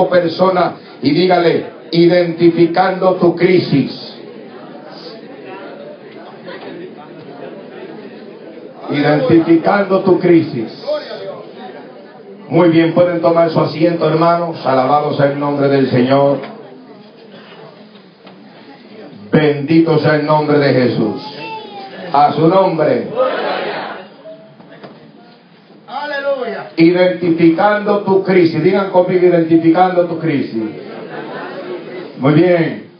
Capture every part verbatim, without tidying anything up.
cinco personas y dígale, identificando tu crisis. Identificando tu crisis. Muy bien, pueden tomar su asiento, hermanos. Alabados sea el nombre del Señor. Bendito sea el nombre de Jesús. A su nombre. Aleluya. Identificando tu crisis. Digan conmigo, identificando tu crisis. Muy bien.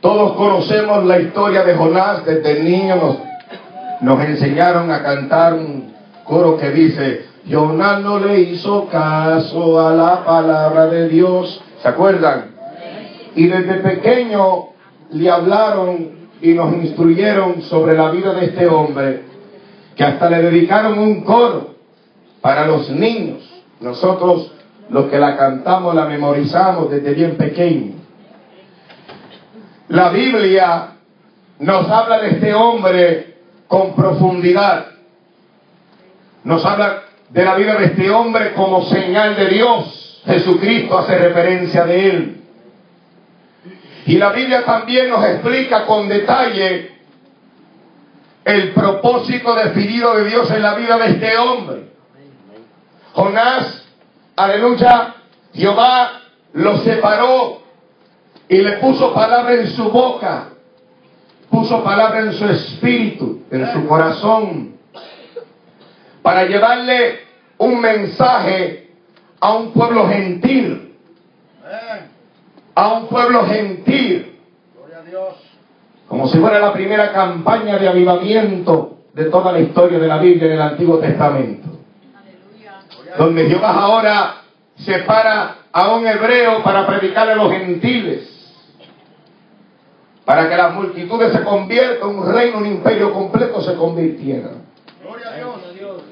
Todos conocemos la historia de Jonás. Desde niño nos, nos enseñaron a cantar un coro que dice: Jonás no le hizo caso a la palabra de Dios. ¿Se acuerdan? Y desde pequeño le hablaron y nos instruyeron sobre la vida de este hombre, que hasta le dedicaron un coro para los niños. Nosotros, los que la cantamos, la memorizamos desde bien pequeño. La Biblia nos habla de este hombre con profundidad. Nos habla de la vida de este hombre como señal de Dios. Jesucristo hace referencia de él. Y la Biblia también nos explica con detalle el propósito definido de Dios en la vida de este hombre. Jonás, aleluya, Jehová lo separó y le puso palabra en su boca, puso palabra en su espíritu, en su corazón, para llevarle un mensaje a un pueblo gentil. a un pueblo gentil, gloria a Dios, como si fuera la primera campaña de avivamiento de toda la historia de la Biblia en el Antiguo Testamento. Aleluya. Donde Jehová ahora separa a un hebreo para predicar a los gentiles, para que las multitudes se conviertan, un reino, un imperio completo se convirtiera. Gloria a Dios.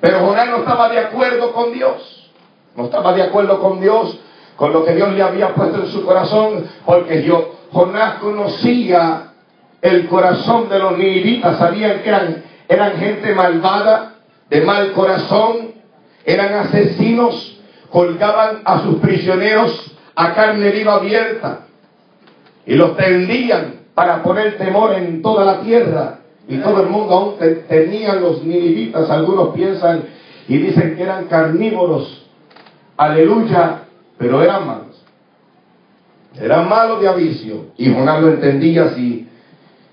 Pero Jonás no estaba de acuerdo con Dios, no estaba de acuerdo con Dios con lo que Dios le había puesto en su corazón, porque yo, Jonás conocía el corazón de los ninivitas. Sabían que eran, eran gente malvada, de mal corazón, eran asesinos, colgaban a sus prisioneros a carne viva abierta, y los tendían para poner temor en toda la tierra, y todo el mundo aún te, tenían los ninivitas. Algunos piensan y dicen que eran carnívoros, aleluya, pero eran malos, eran malos de avicio, y Jonás lo entendía así,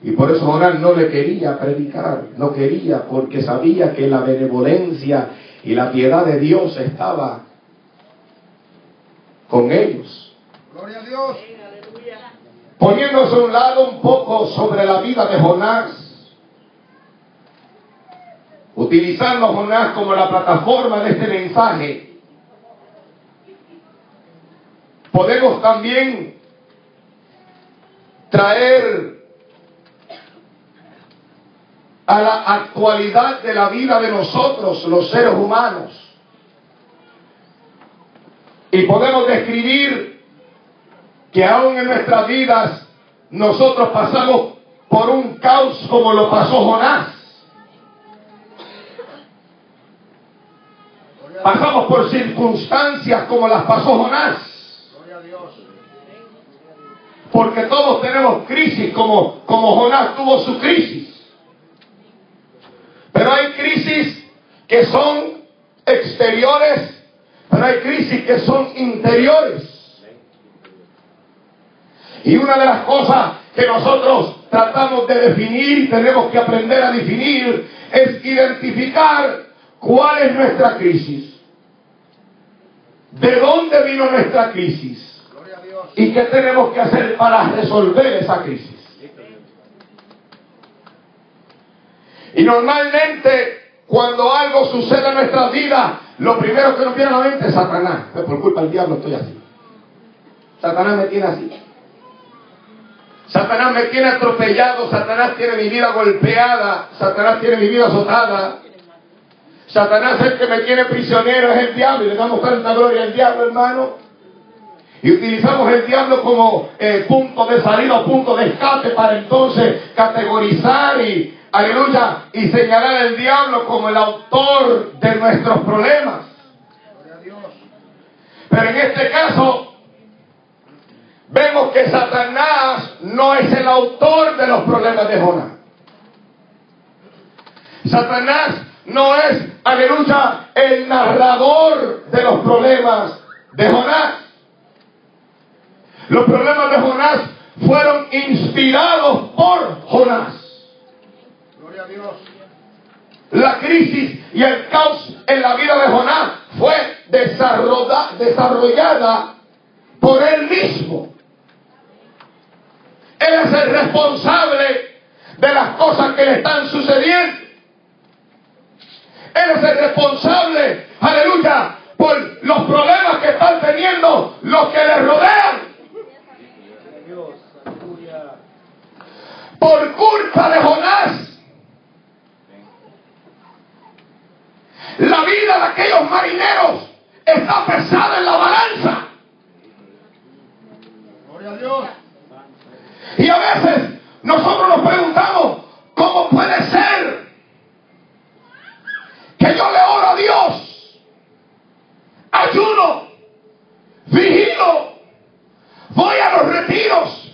y por eso Jonás no le quería predicar, no quería, porque sabía que la benevolencia y la piedad de Dios estaba con ellos. Gloria a Dios. Poniéndose a un lado un poco sobre la vida de Jonás, utilizando a Jonás como la plataforma de este mensaje, podemos también traer a la actualidad de la vida de nosotros, los seres humanos. Y podemos describir que aún en nuestras vidas nosotros pasamos por un caos como lo pasó Jonás. Pasamos por circunstancias como las pasó Jonás. Porque todos tenemos crisis, como, como Jonás tuvo su crisis. Pero hay crisis que son exteriores, pero hay crisis que son interiores. Y una de las cosas que nosotros tratamos de definir, tenemos que aprender a definir, es identificar cuál es nuestra crisis. ¿De dónde vino nuestra crisis? ¿Y qué tenemos que hacer para resolver esa crisis? Y normalmente, cuando algo sucede en nuestra vida, lo primero que nos viene a la mente es Satanás. Por culpa del diablo estoy así. Satanás me tiene así. Satanás me tiene atropellado. Satanás tiene mi vida golpeada. Satanás tiene mi vida azotada. Satanás es el que me tiene prisionero, es el diablo. Y le damos tanta gloria al diablo, hermano. Y utilizamos el diablo como eh, punto de salida o punto de escape para entonces categorizar y, aleluya, y señalar al diablo como el autor de nuestros problemas. Pero en este caso vemos que Satanás no es el autor de los problemas de Jonás. Satanás no es, aleluya, el narrador de los problemas de Jonás. Los problemas de Jonás fueron inspirados por Jonás. Gloria a Dios. La crisis y el caos en la vida de Jonás fue desarrollada, desarrollada por él mismo. Él es el responsable de las cosas que le están sucediendo. Él es el responsable, aleluya, por los problemas que están teniendo los que le rodean. Por culpa de Jonás, la vida de aquellos marineros está pesada en la balanza. Gloria a Dios. Y a veces nosotros nos preguntamos, ¿cómo puede ser que yo le oro a Dios, ayuno, vigilo, voy a los retiros,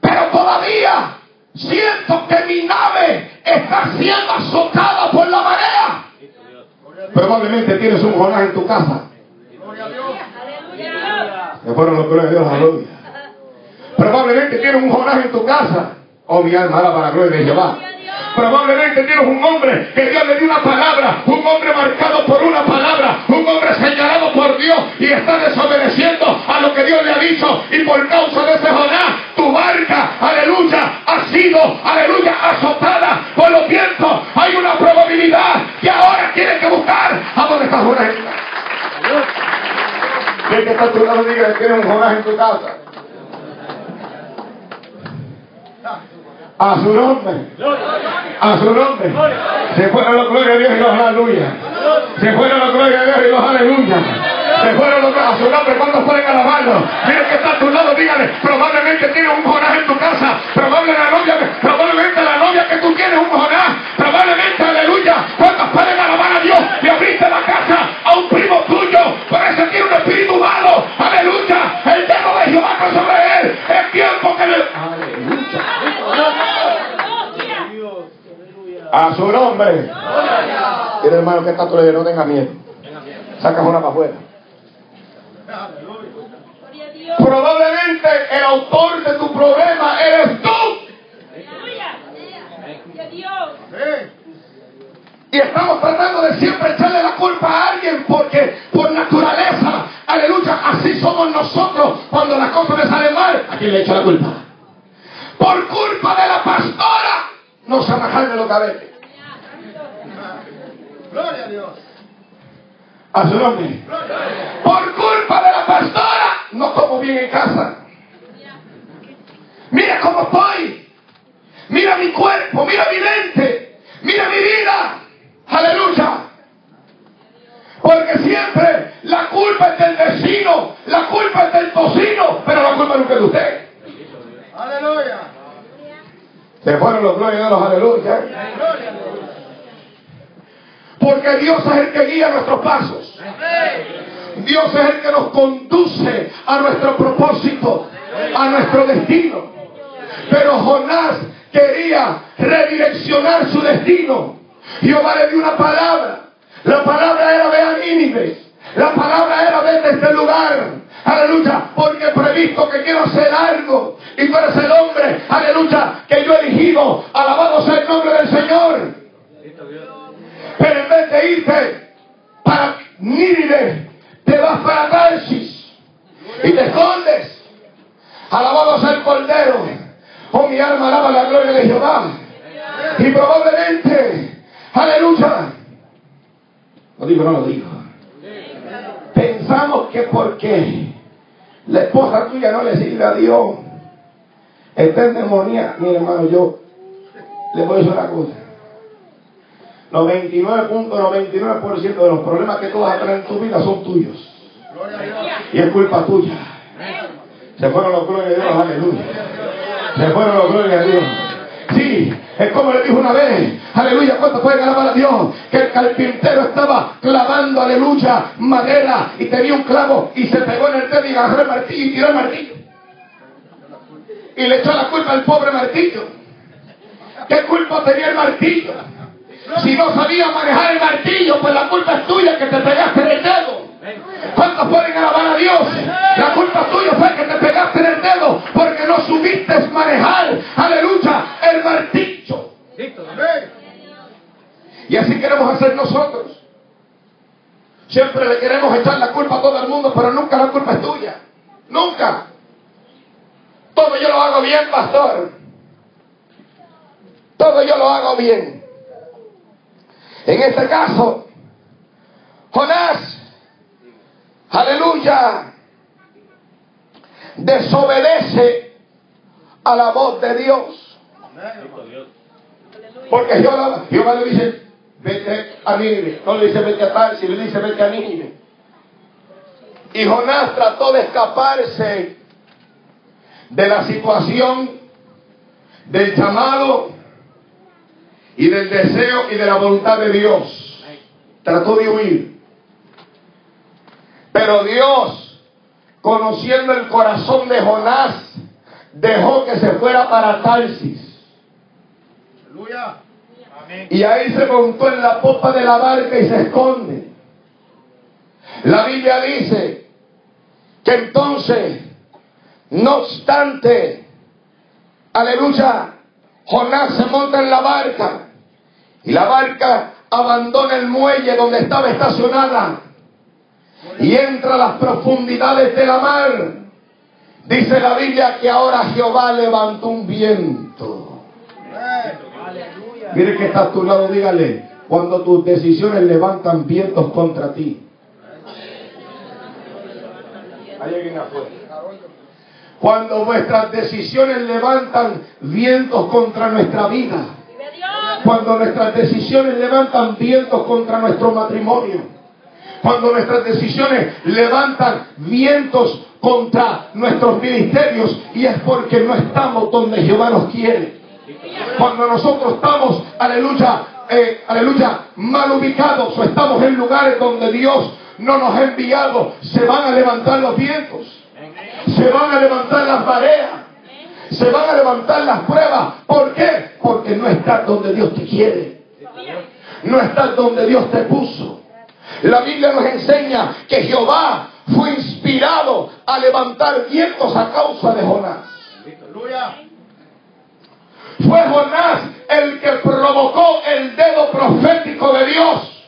pero todavía siento que mi nave está siendo azotada por la marea? Probablemente tienes un Jonás en tu casa. Se fueron los glorias de Dios, aleluya. Probablemente tienes un Jonás en tu casa. Oh, mi alma alaba la gloria de Jehová. Probablemente tienes un hombre que Dios le dio una palabra, un hombre marcado por una palabra, un hombre señalado por Dios, y está desobedeciendo a lo que Dios le ha dicho, y por causa de ese Jonás, tu barca, aleluya, ha sido, aleluya, azotada por los vientos. Hay una probabilidad que ahora tienes que buscar a donde está Jonás. El que está a tu lado, diga que tienes un Jonás en tu casa. A su nombre, a su nombre, se fueron los gloria a Dios y los aleluya, se fueron los gloria a Dios y los aleluya, se fueron los a su nombre. ¿Cuántos pueden alabarlo? Mira que está a tu lado, dígale, probablemente tienes un Jonás en tu casa, probablemente la novia, probablemente la novia que tú tienes un Jonás, probablemente, aleluya. ¿Cuántos pueden alabar a Dios? Le abriste la casa a un primo tuyo, parece que tiene un espíritu malo, aleluya, el dedo de Jehová está sobre él, es tiempo que le... A su nombre. Y el hermano que está todavía no tenga miedo. Saca una para afuera. Probablemente el autor de tu problema eres tú. Y estamos tratando de siempre echarle la culpa a alguien porque por naturaleza, aleluya, así somos nosotros. Cuando las cosas le salen mal, ¿a quién le echa la culpa? Por culpa de la pastora. No se amajarme los cabetes. Gloria a Dios. A su nombre. Por culpa de la pastora, no como bien en casa. Mira cómo estoy. Mira mi cuerpo, mira mi mente, mira mi vida. Aleluya. Porque siempre la culpa es del vecino, la culpa es del tocino, pero la culpa nunca es de usted. Aleluya. Se fueron los glorias de los aleluya. Porque Dios es el que guía nuestros pasos. Dios es el que nos conduce a nuestro propósito, a nuestro destino. Pero Jonás quería redireccionar su destino. Jehová le dio una palabra. La palabra era ve a Nínive. La palabra era ve desde el lugar. Aleluya, porque previsto que quiero hacer algo, y tú eres el hombre, aleluya, que yo he elegido. Alabado sea el nombre del Señor. Pero en vez de irte para Nínive, te vas para Tarsis y te escondes. Alabado sea el Cordero. Oh, mi alma alaba la gloria de Jehová. Y probablemente, aleluya, lo digo, no lo digo, pensamos que porque la esposa tuya no le sirve a Dios, está endemoniada. Mira, hermano, yo le voy a decir una cosa. noventa y nueve punto noventa y nueve por ciento de los problemas que tú vas a tener en tu vida son tuyos. Y es culpa tuya. Se fueron los glorias de Dios, aleluya. Se fueron los glorias de Dios. así. Es como le dijo una vez, aleluya, cuando fue a alabar a Dios, que el carpintero estaba clavando, aleluya, madera, y tenía un clavo y se pegó en el dedo y agarró el martillo y tiró el martillo y le echó la culpa al pobre martillo. ¿Qué culpa tenía el martillo? Si no sabías manejar el martillo, pues la culpa es tuya que te pegaste en el dedo. ¿Cuántos pueden alabar a Dios? La culpa tuya fue que te pegaste en el dedo porque no supiste manejar, aleluya, el martillo. Y así queremos hacer nosotros. Siempre le queremos echar la culpa a todo el mundo, pero nunca la culpa es tuya. Nunca. Todo yo lo hago bien, pastor. Todo yo lo hago bien. En este caso, Jonás, aleluya, desobedece a la voz de Dios. Porque Jehová, Jehová le dice, vete a Nínive. No le dice, vete a Tarsis, le dice, vete a Nínive. Y Jonás trató de escaparse de la situación, del llamado y del deseo y de la voluntad de Dios. Trató de huir. Pero Dios, conociendo el corazón de Jonás, dejó que se fuera para Tarsis. Aleluya. Y ahí se montó en la popa de la barca y se esconde. La Biblia dice que entonces, no obstante, aleluya, Jonás se monta en la barca y la barca abandona el muelle donde estaba estacionada y entra a las profundidades de la mar. Dice la Biblia que ahora Jehová levantó un viento. Mire que está a tu lado, dígale, cuando tus decisiones levantan vientos contra ti. Hay alguien afuera. Cuando vuestras decisiones levantan vientos contra nuestra vida, cuando nuestras decisiones levantan vientos contra nuestro matrimonio, cuando nuestras decisiones levantan vientos contra nuestros ministerios, y es porque no estamos donde Jehová nos quiere. Cuando nosotros estamos, aleluya, eh, aleluya, mal ubicados, o estamos en lugares donde Dios no nos ha enviado, se van a levantar los vientos. Se van a levantar las mareas, se van a levantar las pruebas. ¿Por qué? Porque no estás donde Dios te quiere, no estás donde Dios te puso. La Biblia nos enseña que Jehová fue inspirado a levantar vientos a causa de Jonás. Fue Jonás el que provocó el dedo profético de Dios.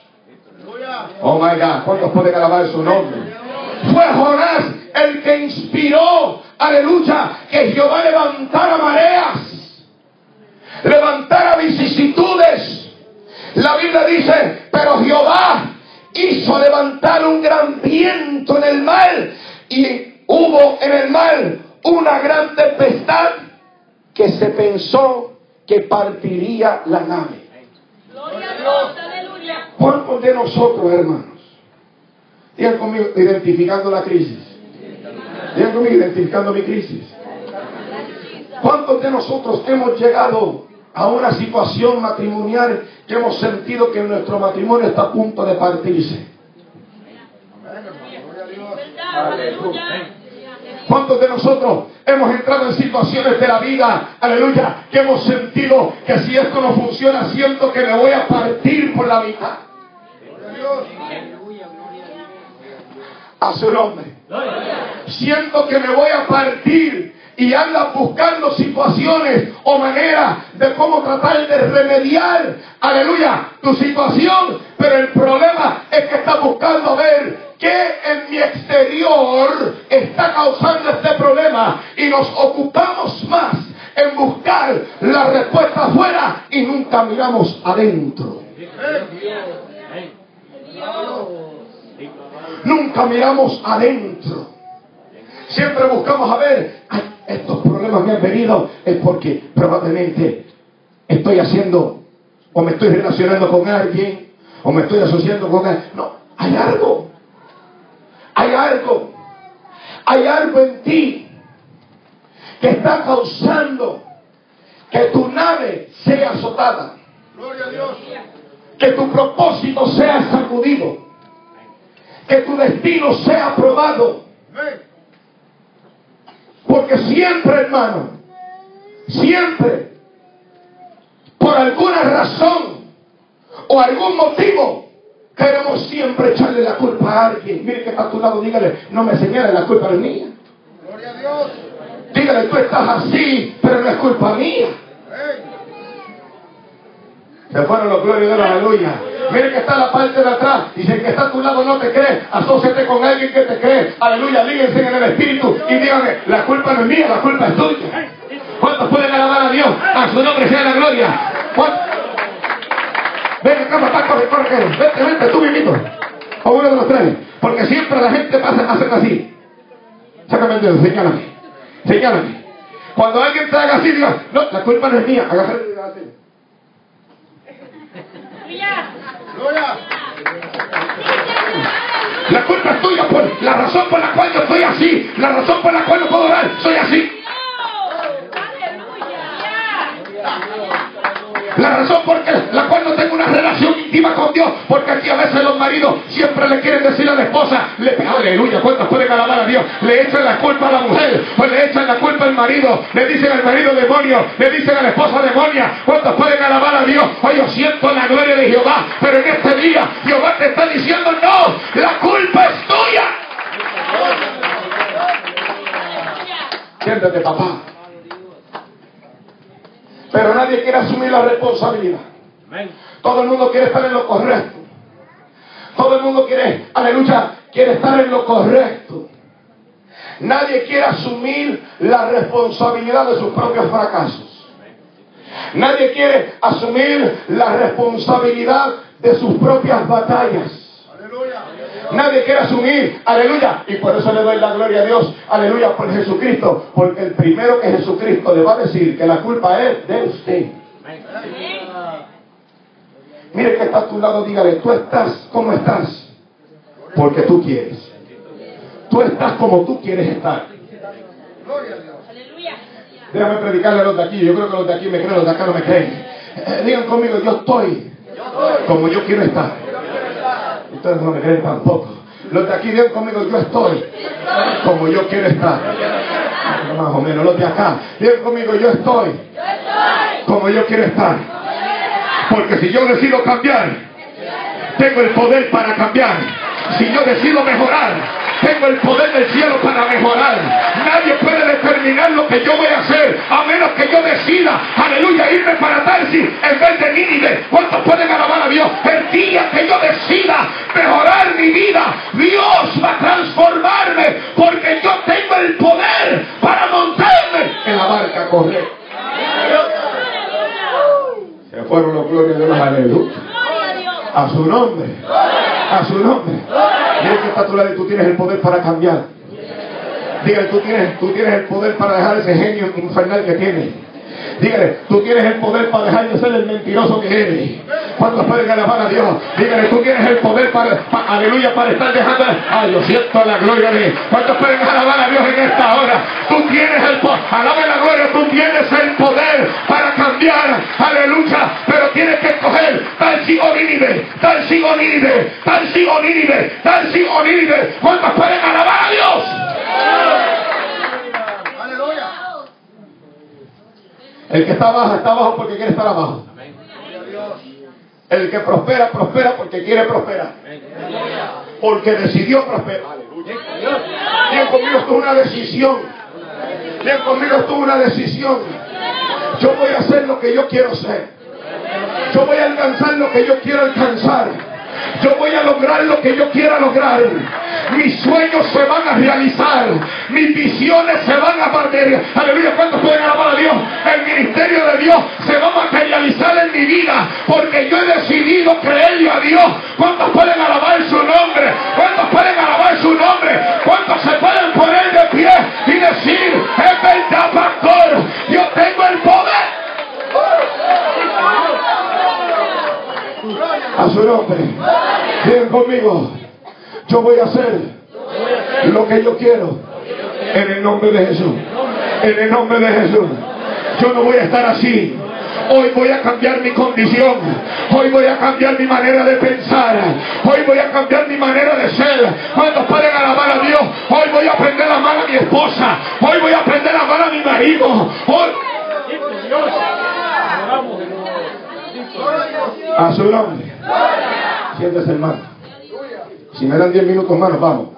Oh my God, ¿cuántos pueden alabar su nombre? Fue Jonás el que inspiró, aleluya, que Jehová levantara mareas, levantara vicisitudes. La Biblia dice, pero Jehová hizo levantar un gran viento en el mar y hubo en el mar una gran tempestad que se pensó que partiría la nave. Gloria a Dios, aleluya. ¿Cuántos de nosotros, hermanos? Digan conmigo, identificando la crisis. Digan conmigo, identificando mi crisis. ¿Cuántos de nosotros hemos llegado a una situación matrimonial que hemos sentido que nuestro matrimonio está a punto de partirse? ¿Cuántos de nosotros hemos entrado en situaciones de la vida, aleluya, que hemos sentido que si esto no funciona, siento que me voy a partir por la mitad? A su nombre. Siento que me voy a partir y andan buscando situaciones o maneras de cómo tratar de remediar, aleluya, tu situación, pero el problema es que estás buscando ver qué en mi exterior está causando este problema y nos ocupamos más en buscar la respuesta afuera y nunca miramos adentro. Nunca miramos adentro. Siempre buscamos a ver, ay, estos problemas me han venido es porque probablemente estoy haciendo o me estoy relacionando con alguien o me estoy asociando con alguien. No, hay algo. Hay algo. Hay algo en ti que está causando, Que tu nave sea azotada. Gloria a Dios. Que tu propósito sea sacudido. Que tu destino sea probado. Porque siempre, hermano, siempre, por alguna razón o algún motivo, queremos siempre echarle la culpa a alguien. Mire que está a tu lado, dígale, no me señales, la culpa es mía. Gloria a Dios. Dígale, tú estás así, pero no es culpa mía. Se fueron los glorios de la aleluya. Mire que está la parte de atrás. Y si el que está a tu lado no te cree, asóciate con alguien que te cree. Aleluya, líguense en el espíritu y díganme, la culpa no es mía, la culpa es tuya. ¿Cuántos pueden alabar a Dios? A su nombre sea la gloria. Ven acá, papá, corre, corre, corre. Vente, vente, tú mismito. O uno de los tres. Porque siempre la gente pasa, hacen así. Sácame el dedo, señálame. Señálame. Cuando alguien te haga así, diga, no, la culpa no es mía. Agarra el dedo. La culpa es tuya por la razón por la cual yo soy así, la razón por la cual no puedo orar, soy así. La razón por la cual no tengo una relación íntima con Dios, porque aquí a veces los maridos siempre le quieren decir a la esposa, le, aleluya, ¿cuántos pueden alabar a Dios? Le echan la culpa a la mujer, o le echan la culpa al marido, le dicen al marido demonio, le dicen a la esposa demonia. ¿Cuántos pueden alabar a Dios? Hoy yo siento la gloria de Jehová, pero en este día Jehová te está diciendo, no, la culpa es tuya. Siéntate, papá. Pero nadie quiere asumir la responsabilidad. Amén. Todo el mundo quiere estar en lo correcto. Todo el mundo quiere, aleluya, quiere estar en lo correcto. Nadie quiere asumir la responsabilidad de sus propios fracasos. Amén. Nadie quiere asumir la responsabilidad de sus propias batallas. Nadie quiere asumir, aleluya, y por eso le doy la gloria a Dios, aleluya, por Jesucristo, porque el primero que Jesucristo le va a decir que la culpa es de usted. Mire que está a tu lado, dígale, tú estás como estás, porque tú quieres. Tú estás como tú quieres estar. Gloria a Dios. Déjame predicarle a los de aquí, yo creo que los de aquí me creen, los de acá no me creen. Eh, digan conmigo, yo estoy como yo quiero estar. Ustedes no me creen tampoco. Los de aquí digan conmigo, yo estoy como yo quiero estar. Más o menos, los de acá digan conmigo, yo estoy como yo quiero estar. Porque si yo decido cambiar, tengo el poder para cambiar. Si yo decido mejorar, tengo el poder del cielo para mejorar. Nadie puede determinar lo que yo voy a hacer, a menos que yo decida, aleluya, irme para Tarsis en vez de Nínive. ¿Cuántos pueden alabar a Dios? El día que yo decida mejorar mi vida, Dios va a transformarme, porque yo tengo el poder para montarme en la barca correcta. Se fueron los glorias de los aleluya. A su nombre, a su nombre. Dios que está a tu lado y tú tienes el poder para cambiar. Dígale, tú tienes, tú tienes el poder para dejar ese genio infernal que tienes. Dígale, tú tienes el poder para dejar de ser el mentiroso que eres. ¿Cuántos pueden alabar a Dios? Dígale, tú tienes el poder para, para aleluya, para estar dejando. Ay, yo siento la gloria de Dios. ¿Cuántos pueden alabar a Dios en esta hora? Tú tienes el poder, alabe la gloria, tú tienes el poder para cambiar, aleluya, pero tienes que escoger tal si o Nínive, tal si o Nínive, tal si o Nínive, tal si o Nínive. ¿Cuántos pueden alabar a Dios? El que está abajo, está abajo porque quiere estar abajo. Amén. El que prospera, prospera porque quiere prosperar. Amén. Porque decidió prosperar. Aleluya. Bien conmigo, esto es una decisión. Bien conmigo, esto es una decisión. Yo voy a hacer lo que yo quiero hacer. Yo voy a alcanzar lo que yo quiero alcanzar. Yo voy a lograr lo que yo quiera lograr. Mis sueños se van a realizar. Mis visiones se van a materializar. Aleluya, ¿cuántos pueden alabar a Dios? El ministerio de Dios se va a materializar en mi vida, porque yo he decidido creerle a Dios. ¿Cuántos pueden alabar su nombre? ¿Cuántos pueden alabar su nombre? ¿Cuántos se pueden poner de pie y decir, es verdad, pastor, yo tengo el poder? A su nombre. Ven conmigo. Yo voy a hacer lo que yo quiero en el nombre de Jesús. En el nombre de Jesús. yo no voy a estar así. Hoy voy a cambiar mi condición, hoy voy a cambiar mi manera de pensar, hoy voy a cambiar mi manera de ser. Cuando pueden alabar a Dios, hoy voy a aprender a amar a mi esposa, hoy voy a aprender a amar a mi marido. Hoy... a su nombre. Siéntese, hermano. Si me dan diez minutos más, nos vamos.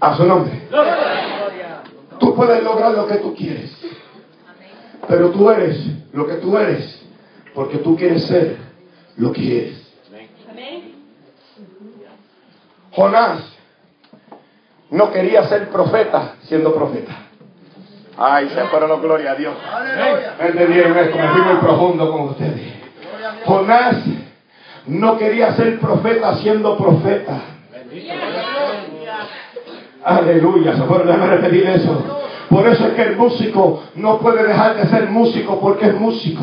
A su nombre. Tú puedes lograr lo que tú quieres, pero tú eres lo que tú eres porque tú quieres ser lo que eres. Jonás no quería ser profeta siendo profeta. Ay, se fueron, gloria a Dios. Me entendieron esto, me fui muy profundo con ustedes. Jonás no quería ser profeta siendo profeta. Aleluya, se fueron, déjame repetir eso. Por eso es que el músico no puede dejar de ser músico, porque es músico.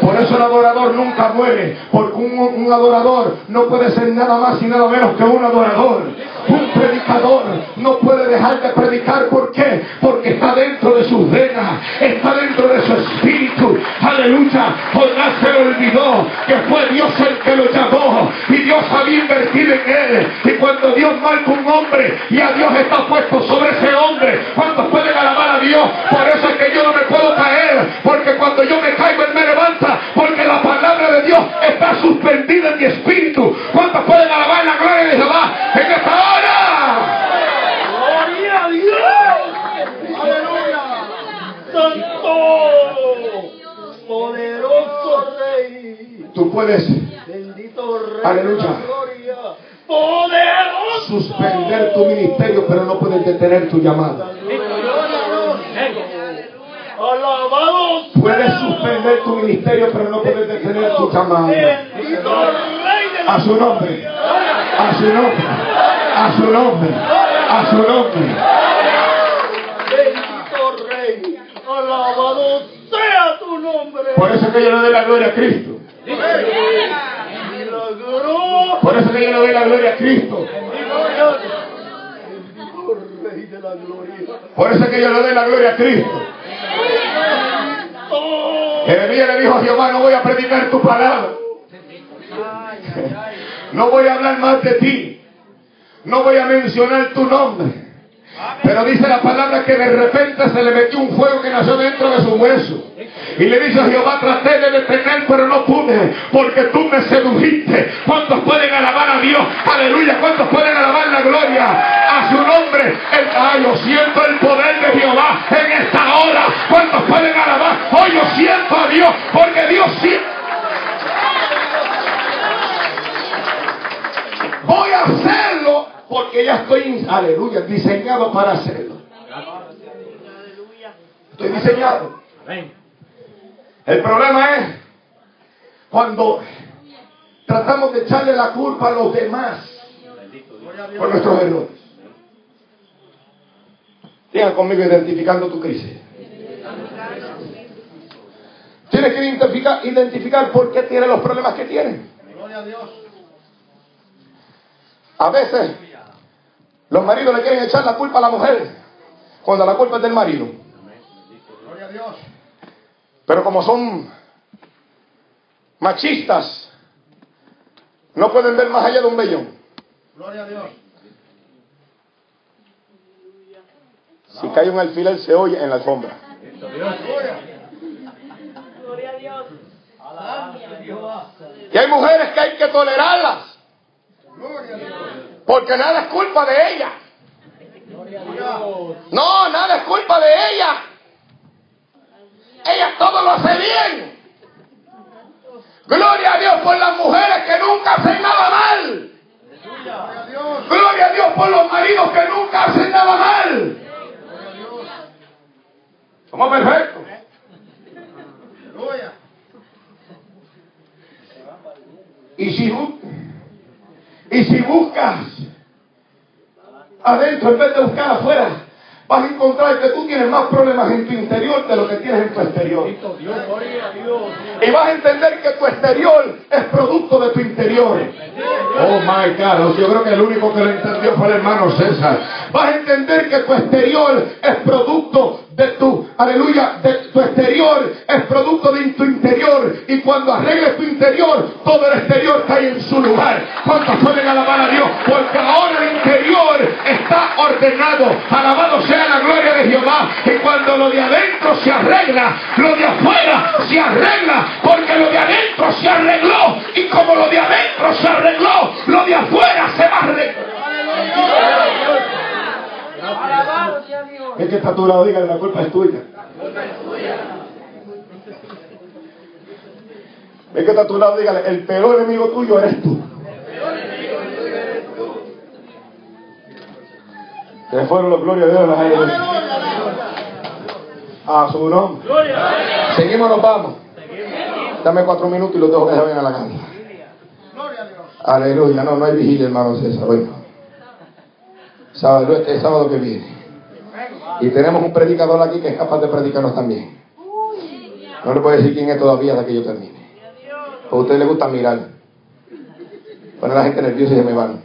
Por eso el adorador nunca muere, porque un, un adorador no puede ser nada más y nada menos que un adorador. Un predicador no puede dejar de predicar. ¿Por qué? Porque está dentro de sus venas, está dentro de su espíritu. Aleluya. Jonás se olvidó que fue Dios el que lo llamó y Dios había invertido en él. Y cuando Dios marca un hombre y a Dios está puesto sobre ese hombre, ¿cuántos pueden alabar a Dios? Por eso es que yo no me puedo caer, porque cuando yo me caigo Él me levanta, porque la palabra de Dios está suspendida en mi espíritu. ¿Cuántos pueden alabar la gloria de Jehová en esta hora? ¡Gloria a Dios! ¡Aleluya! ¡Santo! ¡Poderoso Rey! Tú puedes, bendito Rey, aleluya, poderoso, suspender tu ministerio, pero no puedes detener tu llamada. ¡Alabado! Puedes suspender tu ministerio, pero no puedes detener tu llamada. A su nombre, a su nombre. A su nombre, a su nombre. Bendito Rey, alabado sea tu nombre. Por eso que yo le doy la gloria a Cristo. Por eso que yo le doy la gloria a Cristo. Por eso que yo le doy la gloria a Cristo. Jeremías le dijo a Jehová: no voy a predicar tu palabra, no voy a hablar más de ti, no voy a mencionar tu nombre. Pero dice la palabra que de repente se le metió un fuego que nació dentro de su hueso. Y le dice a Jehová: traté de detener, pero no pude, porque tú me sedujiste. ¿Cuántos pueden alabar a Dios? Aleluya. ¿Cuántos pueden alabar la gloria? A su nombre. El, ah, yo siento el poder de Jehová en esta hora. ¿Cuántos pueden alabar? Hoy yo siento a Dios, porque Dios siente. Voy a hacerlo porque ya estoy, aleluya, diseñado para hacerlo. Estoy diseñado. El problema es cuando tratamos de echarle la culpa a los demás por nuestros errores. Digan conmigo: identificando tu crisis. Tienes que identificar, identificar por qué tienes los problemas que tienes. Gloria a Dios. A veces los maridos le quieren echar la culpa a la mujer cuando la culpa es del marido. Gloria a Dios. Pero como son machistas, no pueden ver más allá de un vellón. Gloria a Dios. Si cae un alfiler se oye en la alfombra. Gloria a Dios. Y hay mujeres que hay que tolerarlas, porque nada es culpa de ella. No, nada es culpa de ella. Ella todo lo hace bien. Gloria a Dios por las mujeres que nunca hacen nada mal. Gloria a Dios por los maridos que nunca hacen nada mal. Somos perfectos. Y si Y si buscas adentro en vez de buscar afuera, vas a encontrar que tú tienes más problemas en tu interior de lo que tienes en tu exterior. Y vas a entender que tu exterior es producto de tu interior. Oh my God, yo creo que el único que lo entendió fue el hermano César. Vas a entender que tu exterior es producto de tu, aleluya, de tu exterior, es producto de tu interior. Y cuando arregles tu interior, todo el exterior está ahí en su lugar. ¿Cuántos pueden alabar a Dios? Porque ahora el interior está ordenado. Alabado sea la gloria de Jehová. Y cuando lo de adentro se arregla, lo de afuera se arregla, porque lo de adentro se arregló. Y como lo de adentro se arregló, lo de afuera se va a arreglar. Es que está a tu lado, dígale, la culpa es tuya. La culpa es tuya. Es que está a tu lado, dígale, el peor enemigo tuyo eres tú. El peor enemigo tuyo eres tú. Que fueron los glorias de Dios en las aires. A su nombre. Gloria. Seguimos, nos vamos. Dame cuatro minutos y los dejo que se vayan a la cama. Gloria a Dios. Aleluya. No, no hay vigilia, hermano César. Bueno. Sábado, este sábado que viene, y tenemos un predicador aquí que es capaz de predicarnos también. No le puedo decir quién es todavía hasta que yo termine, porque a ustedes les gusta mirar, pone la gente nerviosa y se me van.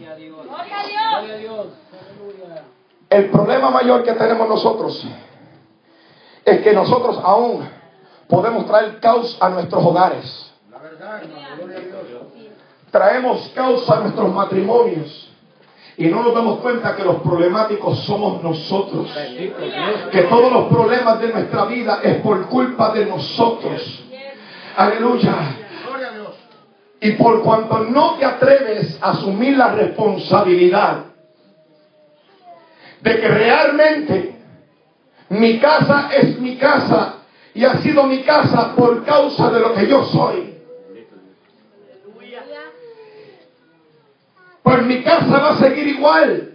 El problema mayor que tenemos nosotros es que nosotros aún podemos traer caos a nuestros hogares, traemos caos a nuestros matrimonios. Y no nos damos cuenta que los problemáticos somos nosotros. Que todos los problemas de nuestra vida es por culpa de nosotros. Aleluya. Y por cuanto no te atreves a asumir la responsabilidad de que realmente mi casa es mi casa y ha sido mi casa por causa de lo que yo soy. Pues mi casa va a seguir igual.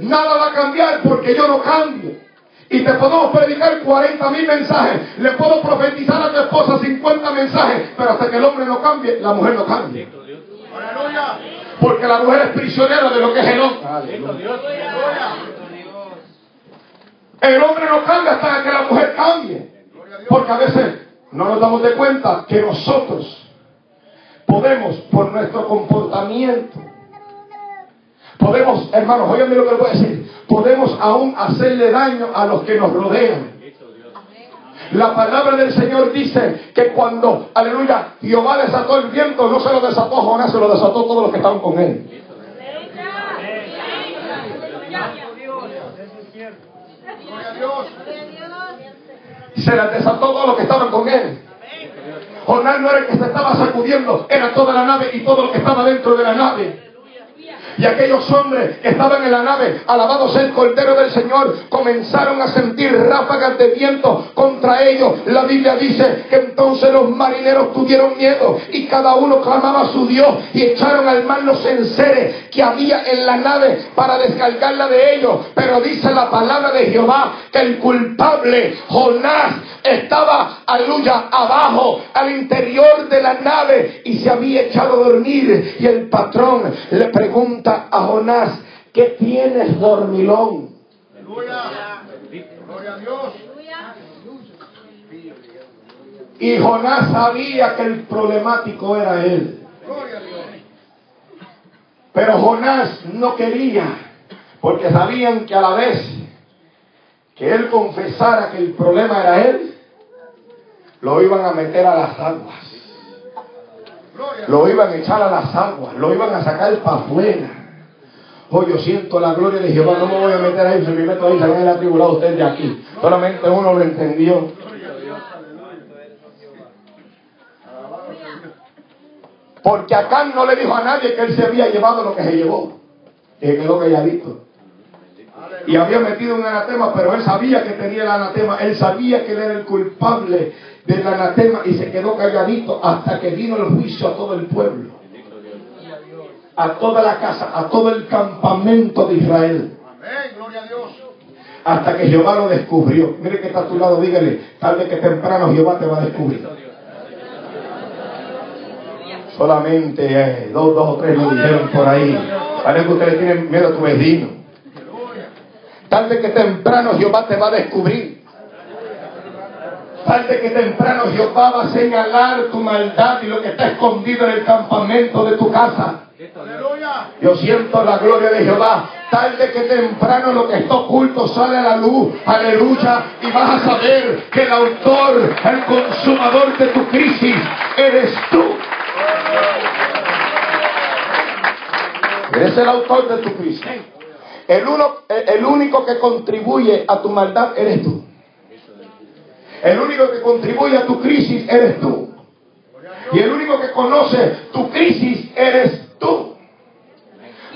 Nada va a cambiar porque yo no cambio. Y te podemos predicar cuarenta mil mensajes. Le puedo profetizar a tu esposa cincuenta mensajes. Pero hasta que el hombre no cambie, la mujer no cambia. Porque la mujer es prisionera de lo que es el hombre. El hombre no cambia hasta que la mujer cambie. Porque a veces no nos damos de cuenta que nosotros podemos, por nuestro comportamiento, podemos, hermanos, óiganme lo que les voy a decir. Podemos aún hacerle daño a los que nos rodean. La palabra del Señor dice que cuando, aleluya, Jehová desató el viento, no se lo desató Jonás, se lo desató todos los que estaban con él. Se las desató todos los que estaban con él. Jonás no era el que se estaba sacudiendo, era toda la nave y todo lo que estaba dentro de la nave. Y aquellos hombres que estaban en la nave, alabados el Cordero del Señor, comenzaron a sentir ráfagas de viento contra ellos. La Biblia dice que entonces los marineros tuvieron miedo y cada uno clamaba a su Dios y echaron al mar los enseres que había en la nave para descargarla de ellos. Pero dice la palabra de Jehová que el culpable, Jonás, estaba, aleluya, abajo, al interior de la nave y se había echado a dormir. Y el patrón le pregunta a Jonás, ¿qué tienes, dormilón? Aleluya. Gloria a Dios. Y Jonás sabía que el problemático era él. Gloria a Dios. Pero Jonás no quería, porque sabían que a la vez que él confesara que el problema era él, lo iban a meter a las aguas. Lo iban a echar a las aguas, lo iban a sacar para afuera. Hoy yo siento la gloria de Jehová, no me voy a meter ahí, si me meto ahí, se van a atribular ustedes de aquí. Solamente uno lo entendió. Porque Acán no le dijo a nadie que él se había llevado lo que se llevó. Se quedó calladito. Y había metido un anatema, pero él sabía que tenía el anatema, él sabía que él era el culpable del anatema y se quedó calladito hasta que vino el juicio a todo el pueblo, a toda la casa, a todo el campamento de Israel. Amén, gloria a Dios. Hasta que Jehová lo descubrió. Mire que está a tu lado, dígale, tarde que temprano Jehová te va a descubrir. Solamente eh, dos, dos o tres lo dijeron por ahí. Parece que ustedes tienen miedo a tu vecino. Tarde que temprano Jehová te va a descubrir. Tarde que temprano Jehová va a señalar tu maldad y lo que está escondido en el campamento de tu casa. Yo siento la gloria de Jehová. Tarde que temprano lo que está oculto sale a la luz. Aleluya. Y vas a saber que el autor, el consumador de tu crisis, eres tú. Eres el autor de tu crisis. El, uno, el, el único que contribuye a tu maldad eres tú. El único que contribuye a tu crisis eres tú. Y el único que conoce tu crisis eres tú.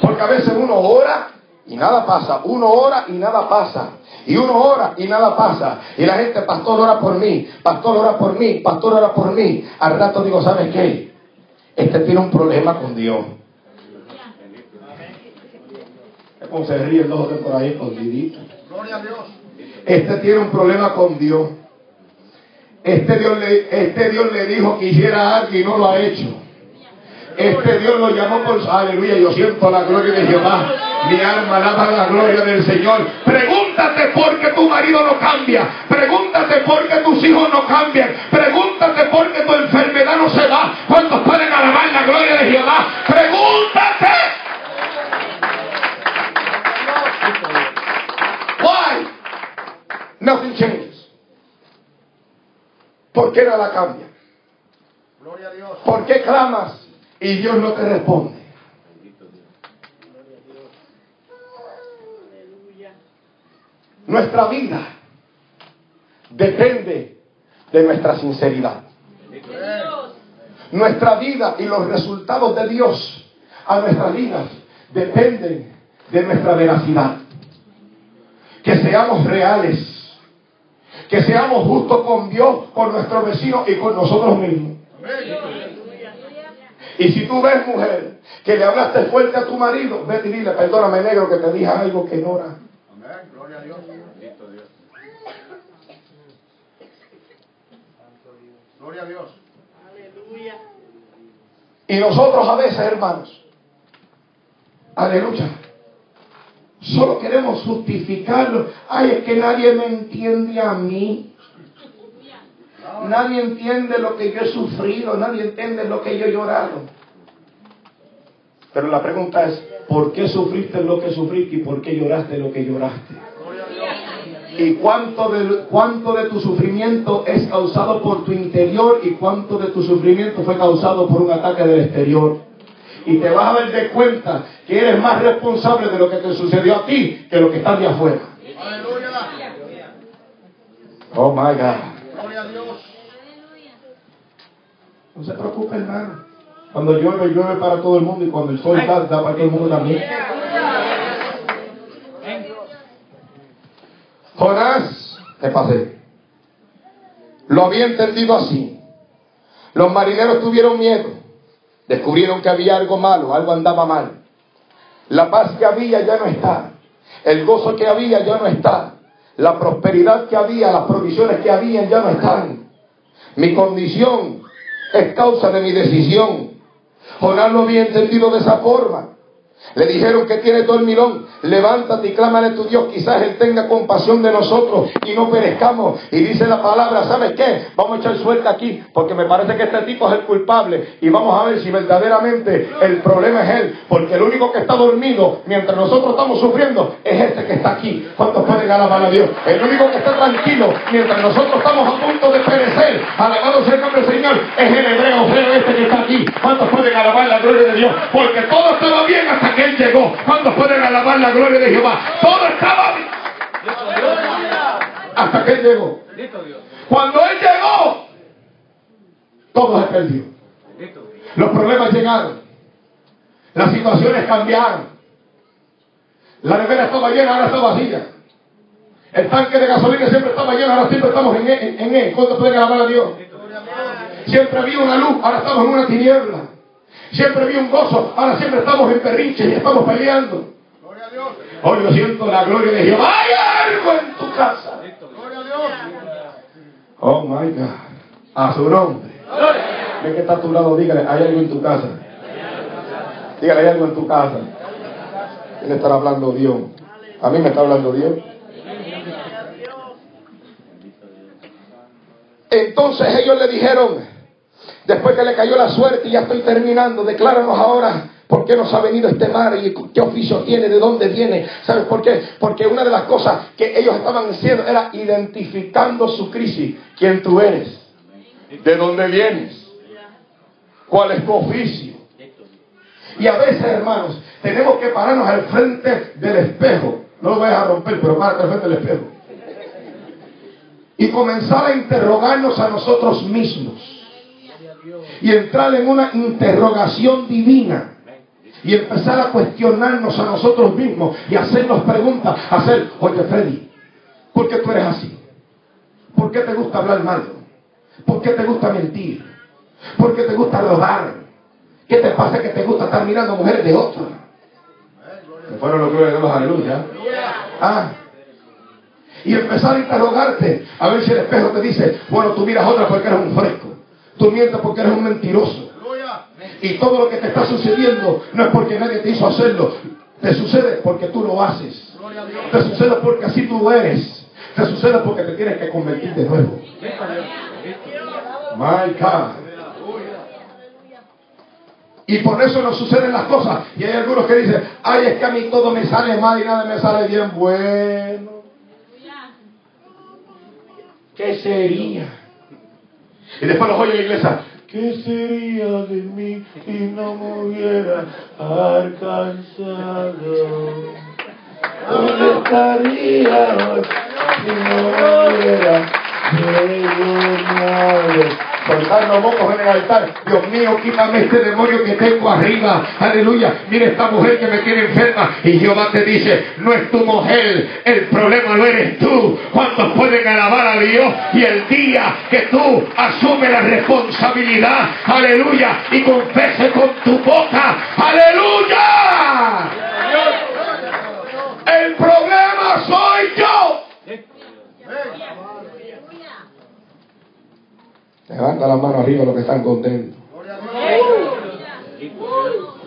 Porque a veces uno ora y nada pasa. Uno ora y nada pasa. Y uno ora y nada pasa. Y la gente, pastor, ora por mí. Pastor, ora por mí. Pastor, ora por mí. Al rato digo, ¿sabes qué? Este tiene un problema con Dios. Como se ríe el otro por ahí escondidito. Gloria a Dios. Este tiene un problema con Dios. Este Dios le, este Dios le dijo que hiciera algo y no lo ha hecho. Este Dios lo llamó por... Aleluya, yo siento la gloria de Jehová. Mi alma alaba la gloria del Señor. Pregúntate por qué tu marido no cambia. Pregúntate por qué tus hijos no cambian. Pregúntate por qué tu enfermedad no se va. ¿Cuántos pueden alabar la gloria de Jehová? Pregúntate. Why? Nothing changes. ¿Por qué nada cambia? Gloria a Dios. ¿Por qué clamas y Dios no te responde? Bendito Dios. Gloria a Dios. Aleluya. Nuestra vida depende de nuestra sinceridad. Bendito Dios. Nuestra vida y los resultados de Dios a nuestras vidas dependen de nuestra veracidad. Que seamos reales. Que seamos justos con Dios, con nuestros vecinos y con nosotros mismos. Y si tú ves, mujer, que le hablaste fuerte a tu marido, vete y dile, perdóname, negro, que te dije algo que no era. Amén, gloria a Dios. Bendito Dios. Gloria a Dios. Aleluya. Y nosotros a veces, hermanos, aleluya, solo queremos justificarlo. Ay, es que nadie me entiende a mí. Nadie entiende lo que yo he sufrido. Nadie entiende lo que yo he llorado. Pero la pregunta es, ¿por qué sufriste lo que sufriste y por qué lloraste lo que lloraste? ¿Y cuánto de, cuánto de tu sufrimiento es causado por tu interior y cuánto de tu sufrimiento fue causado por un ataque del exterior? Y te vas a dar de cuenta que eres más responsable de lo que te sucedió a ti que lo que está de afuera. Aleluya. Oh my God. Gloria a Dios. No se preocupe, hermano. Cuando llueve, llueve para todo el mundo. Y cuando el sol da, da para todo el mundo también. Jonás, te pasé. Lo había entendido así. Los marineros tuvieron miedo. Descubrieron que había algo malo, algo andaba mal. La paz que había ya no está. El gozo que había ya no está. La prosperidad que había, las provisiones que habían ya no están. Mi condición es causa de mi decisión. Jonás lo había entendido de esa forma. Le dijeron que tiene dormilón, levántate y clámale a tu Dios, quizás Él tenga compasión de nosotros y no perezcamos. Y dice la palabra, ¿sabes qué? Vamos a echar suerte aquí, porque me parece que este tipo es el culpable. Y vamos a ver si verdaderamente el problema es Él, porque el único que está dormido mientras nosotros estamos sufriendo es este que está aquí. ¿Cuántos pueden alabar a Dios? El único que está tranquilo mientras nosotros estamos a punto de perecer, alabado sea el nombre del Señor, es el hebreo, hebreo este que está aquí. ¿Cuántos pueden alabar la gloria de Dios? Porque todo estaba bien hasta que Él llegó. ¿Cuántos pueden alabar la gloria de Jehová? Todo estaba bien hasta que Él llegó. Cuando Él llegó, todo se perdió. Los problemas llegaron, las situaciones cambiaron, la nevera estaba llena, ahora está vacía, el tanque de gasolina siempre estaba lleno, ahora siempre estamos en Él, en, en él. ¿Cuántos pueden alabar a Dios? Siempre había una luz, ahora estamos en una tiniebla. Siempre había un gozo, ahora siempre estamos en perrinches y estamos peleando. Gloria a Dios. Hoy yo siento la gloria de Jehová. Hay algo en tu casa. Gloria a Dios. Oh my God. A su nombre. Ve que está a tu lado, dígale, hay algo en tu casa. Dígale, hay algo en tu casa. Él estará hablando Dios. ¿A mí me está hablando Dios? Entonces ellos le dijeron, después que le cayó la suerte, y ya estoy terminando, decláranos ahora por qué nos ha venido este mar y qué oficio tiene, de dónde viene. ¿Sabes por qué? Porque una de las cosas que ellos estaban haciendo era identificando su crisis. ¿Quién tú eres? ¿De dónde vienes? ¿Cuál es tu oficio? Y a veces, hermanos, tenemos que pararnos al frente del espejo. No lo vayas a romper, pero párate al frente del espejo. Y comenzar a interrogarnos a nosotros mismos. Y entrar en una interrogación divina. Y empezar a cuestionarnos a nosotros mismos. Y hacernos preguntas. Hacer, oye Freddy, ¿por qué tú eres así? ¿Por qué te gusta hablar mal? ¿Por qué te gusta mentir? ¿Por qué te gusta robar? ¿Qué te pasa que te gusta estar mirando mujeres de otros? Se fueron los gloria de Dios, aleluya. Ah. Y empezar a interrogarte. A ver si el espejo te dice, bueno, tú miras a otra porque eres un fresco. Tú mientes porque eres un mentiroso. Y todo lo que te está sucediendo no es porque nadie te hizo hacerlo. Te sucede porque tú lo haces. Te sucede porque así tú eres. Te sucede porque te tienes que convertir de nuevo. My God. Y por eso nos suceden las cosas. Y hay algunos que dicen, ay, es que a mí todo me sale mal y nada me sale bien. Bueno, ¿qué sería? Y después los oye la iglesia, ¿qué sería de mí si no me hubiera alcanzado? ¿Dónde estaría hoy si no me hubiera perdonado? Soltando mocos en el altar. Dios mío, quítame este demonio que tengo arriba. Aleluya. Mira esta mujer que me tiene enferma. Y Jehová te dice, no es tu mujer. El problema no eres tú. ¿Cuántos pueden alabar a Dios? Y el día que tú asumes la responsabilidad, aleluya, y confeses con tu boca, aleluya, el problema soy yo. Levanta la mano arriba los que están contentos.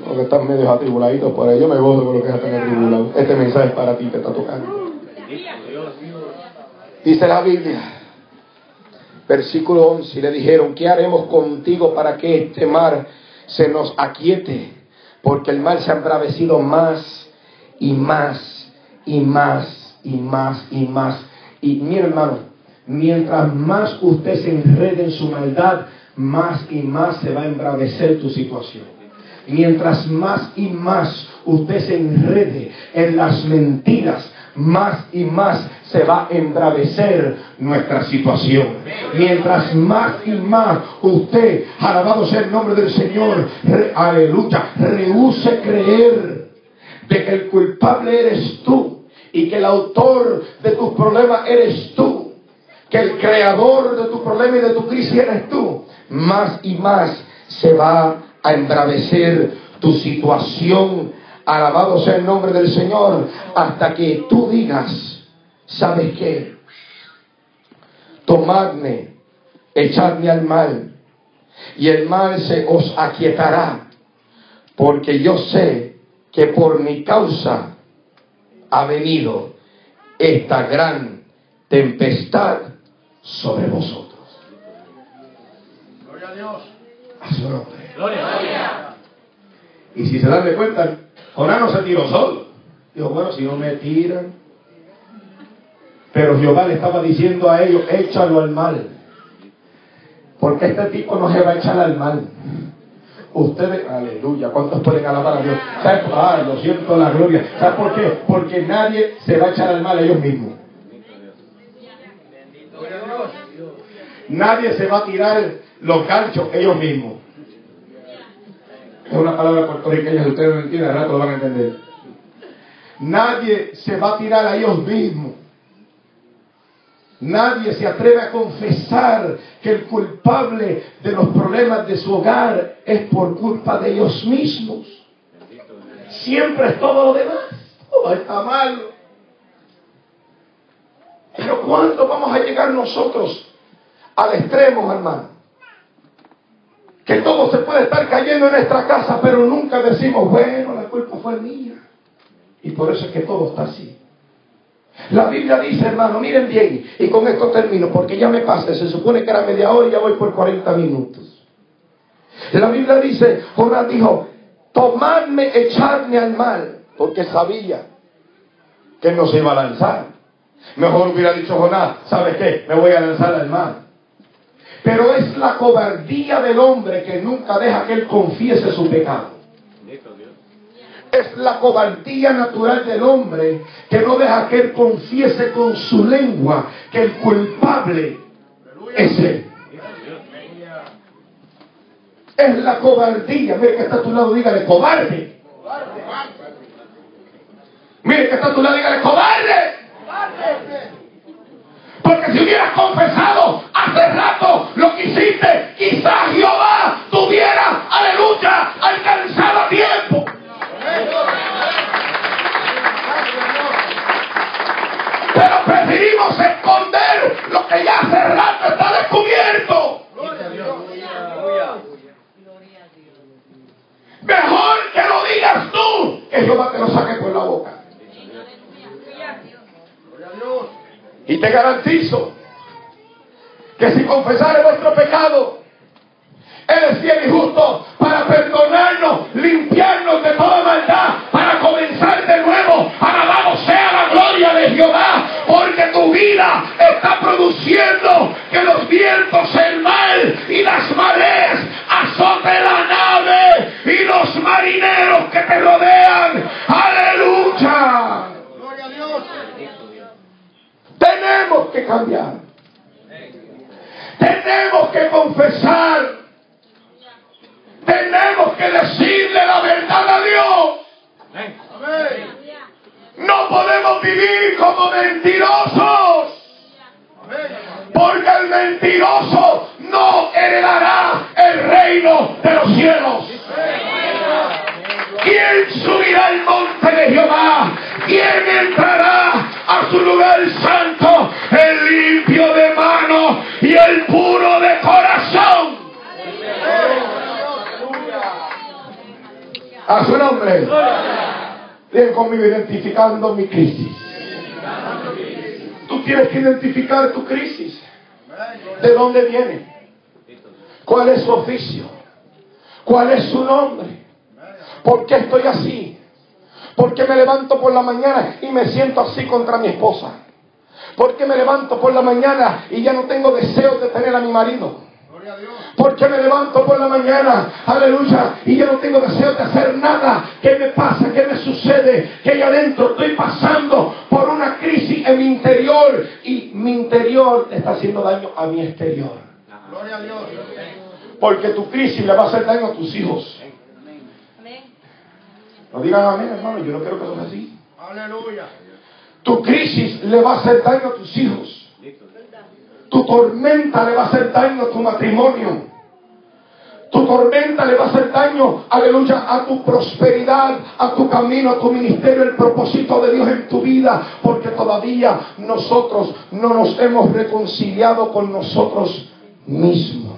Los que están medio atribuladitos por ahí. Yo me gozo con los que están atribulados. Este mensaje es para ti, te está tocando. Dice la Biblia, versículo once, y le dijeron, ¿qué haremos contigo para que este mar se nos aquiete? Porque el mar se ha embravecido más y más y más y más y más. Y mira, hermano, mientras más usted se enrede en su maldad, más y más se va a embravecer tu situación. Mientras más y más usted se enrede en las mentiras, más y más se va a embravecer nuestra situación. Mientras más y más usted, alabado sea el nombre del Señor, re, aleluya, rehúse creer de que el culpable eres tú y que el autor de tus problemas eres tú, que el creador de tu problema y de tu crisis eres tú, más y más se va a embravecer tu situación, alabado sea el nombre del Señor, hasta que tú digas, ¿sabes qué? Tomadme, echadme al mal, y el mal se os aquietará, porque yo sé que por mi causa ha venido esta gran tempestad sobre vosotros. Gloria a Dios. A su nombre. Gloria. Y si se dan de cuenta, Jonás no se tiró solo. Dijo, bueno, si no me tiran. Pero Jehová le estaba diciendo a ellos, échalo al mal. Porque este tipo no se va a echar al mal. Ustedes, aleluya, ¿cuántos pueden alabar a Dios? ¿Sabe? Ah, lo siento, la gloria. ¿Sabes por qué? Porque nadie se va a echar al mal a ellos mismos. Nadie se va a tirar los ganchos ellos mismos. Es una palabra puertorriqueña, si ustedes no entienden, al rato lo van a entender. Nadie se va a tirar a ellos mismos. Nadie se atreve a confesar que el culpable de los problemas de su hogar es por culpa de ellos mismos. Siempre es todo lo demás. Todo está mal. Pero ¿cuándo vamos a llegar nosotros al extremo, hermano, que todo se puede estar cayendo en nuestra casa, pero nunca decimos, bueno, la culpa fue mía? Y por eso es que todo está así. La Biblia dice, hermano, miren bien, y con esto termino, porque ya me pasa, se supone que era media hora y ya voy por cuarenta minutos. La Biblia dice, Jonás dijo, tomadme, echarme al mar, porque sabía que no se iba a lanzar. Mejor hubiera dicho Jonás, ¿sabes qué? Me voy a lanzar al mar. Pero es la cobardía del hombre que nunca deja que él confiese su pecado. Es la cobardía natural del hombre que no deja que él confiese con su lengua que el culpable es él. Es la cobardía. Mire que está a tu lado, dígale, cobarde. Mire que está a tu lado, dígale, cobarde. Porque si hubieras confesado hace rato lo que hiciste, quizás Jehová tuviera, aleluya, alcanzado a tiempo. Pero preferimos esconder lo que ya hace rato está descubierto. Mejor que lo digas tú, que Jehová te lo saque por la boca. Y te garantizo que si confesare vuestro pecado, Él es fiel y justo para perdonarnos, limpiarnos de toda maldad, para comenzar de nuevo. Alabado sea la gloria de Jehová, porque tu vida está produciendo que los vientos, el mar y las mareas azoten la nave y los marineros que te rodean. ¡Aleluya! Tenemos que cambiar. Tenemos que confesar. Tenemos que decirle la verdad a Dios. No podemos vivir como mentirosos. Porque el mentiroso no heredará el reino de los cielos. ¿Quién subirá al monte de Jehová? ¿Quién entrará a su lugar santo? El limpio de mano y el puro de corazón. A su nombre. Ven conmigo, identificando mi crisis. Tú tienes que identificar tu crisis. ¿De dónde viene? ¿Cuál es su oficio? ¿Cuál es su nombre? ¿Por qué estoy así? ¿Por qué me levanto por la mañana y me siento así contra mi esposa? ¿Por qué me levanto por la mañana y ya no tengo deseos de tener a mi marido? ¿Por qué me levanto por la mañana, aleluya, y ya no tengo deseos de hacer nada? ¿Qué me pasa? ¿Qué me sucede? Que yo adentro estoy pasando por una crisis en mi interior y mi interior está haciendo daño a mi exterior. Gloria a Dios. Porque tu crisis le va a hacer daño a tus hijos. No digan amén, hermano, yo no quiero que eso sea así. Aleluya. Tu crisis le va a hacer daño a tus hijos. Tu tormenta le va a hacer daño a tu matrimonio. Tu tormenta le va a hacer daño, aleluya, a tu prosperidad, a tu camino, a tu ministerio, el propósito de Dios en tu vida. Porque todavía nosotros no nos hemos reconciliado con nosotros mismos.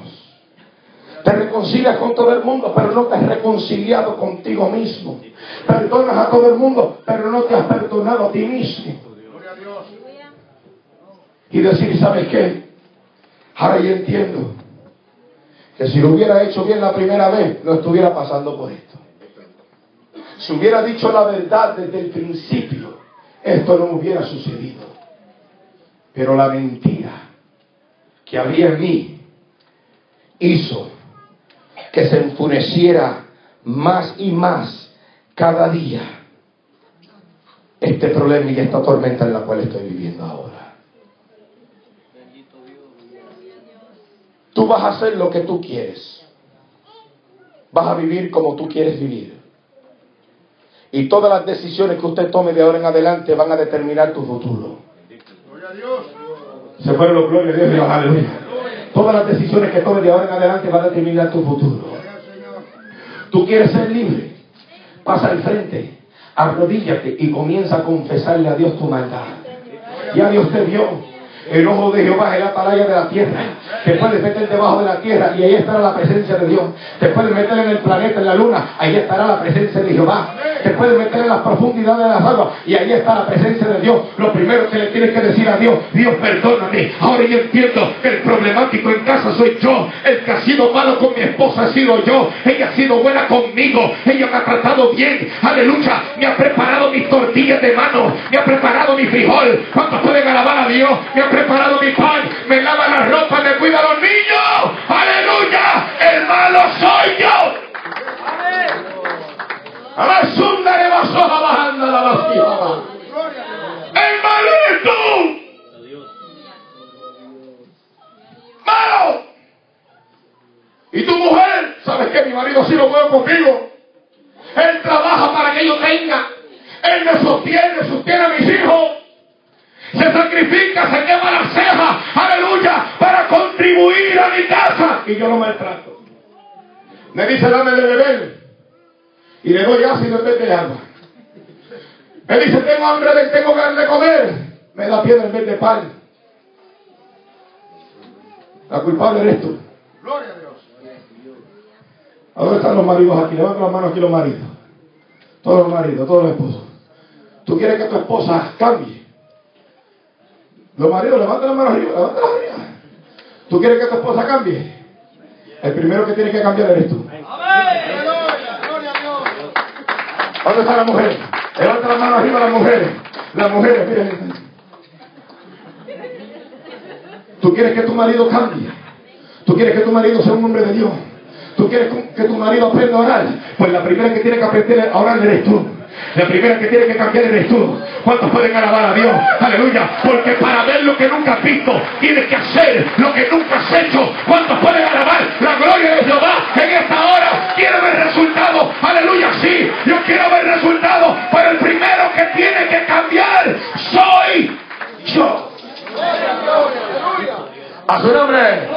Te reconcilias con todo el mundo, pero no te has reconciliado contigo mismo. Perdonas a todo el mundo, pero no te has perdonado a ti mismo. Y decir, ¿sabes qué? Ahora yo entiendo que si lo hubiera hecho bien la primera vez, no estuviera pasando por esto. Si hubiera dicho la verdad desde el principio, esto no hubiera sucedido. Pero la mentira que había en mí hizo que se enfureciera más y más cada día este problema y esta tormenta en la cual estoy viviendo ahora. Tú vas a hacer lo que tú quieres, vas a vivir como tú quieres vivir, y todas las decisiones que usted tome de ahora en adelante van a determinar tu futuro. Se fueron los glorias de Dios. Aleluya. Todas las decisiones que tomes de ahora en adelante van a determinar tu futuro. Tú quieres ser libre, pasa al frente, arrodíllate y comienza a confesarle a Dios tu maldad. Ya Dios te vio, El ojo de Jehová es la atalaya de la tierra. Te puedes meter debajo de la tierra y ahí estará la presencia de Dios. Te puedes meter en el planeta, en la luna, ahí estará la presencia de Jehová. Te puedes meter en las profundidades de las aguas y ahí está la presencia de Dios. Lo primero que le tienes que decir a Dios: Dios, perdóname, ahora yo entiendo que el problemático en casa soy yo. El que ha sido malo con mi esposa ha sido yo. Ella ha sido buena conmigo, ella me ha tratado bien, aleluya, me ha preparado mis tortillas de mano, me ha preparado mi frijol. ¿Cuántos pueden alabar a Dios? Me ha preparado mi pan, me lava la ropa, me cuida a los niños, aleluya, el malo soy yo. El maldito malo. Y tu mujer, sabes que mi marido sí lo mueve conmigo, él trabaja para que yo tenga, él me sostiene, sostiene a mis hijos, se sacrifica, se quema las cejas, aleluya, para contribuir a mi casa, y yo no maltrato. Me dice: dame de beber, y le doy ácido en vez de agua. Me dice: tengo hambre, tengo ganas de comer, me da piedra en vez de pan. La culpable eres tú. Gloria a Dios. ¿A dónde están los maridos aquí? Levanten las manos aquí los maridos. Todos los maridos, todos los esposos. Tú quieres que tu esposa cambie. Los maridos, levanten las manos arriba, levanten las arriba. Tú quieres que tu esposa cambie. El primero que tiene que cambiar eres tú. Amén. ¿Dónde está la mujer? Levanta la mano arriba las mujeres. Las mujeres, miren. Tú quieres que tu marido cambie. Tú quieres que tu marido sea un hombre de Dios. Tú quieres que tu marido aprenda a orar. Pues la primera que tiene que aprender a orar eres tú. La primera que tiene que cambiar eres tú. ¿Cuántos pueden alabar a Dios? Aleluya. Porque para ver lo que nunca has visto, tienes que hacer lo que nunca has hecho. ¿Cuántos pueden alabar la gloria de Jehová en esta hora? Quiero ver resultados. Aleluya, sí. Yo quiero ver resultados. Pero el primero que tiene que cambiar soy yo. A su nombre.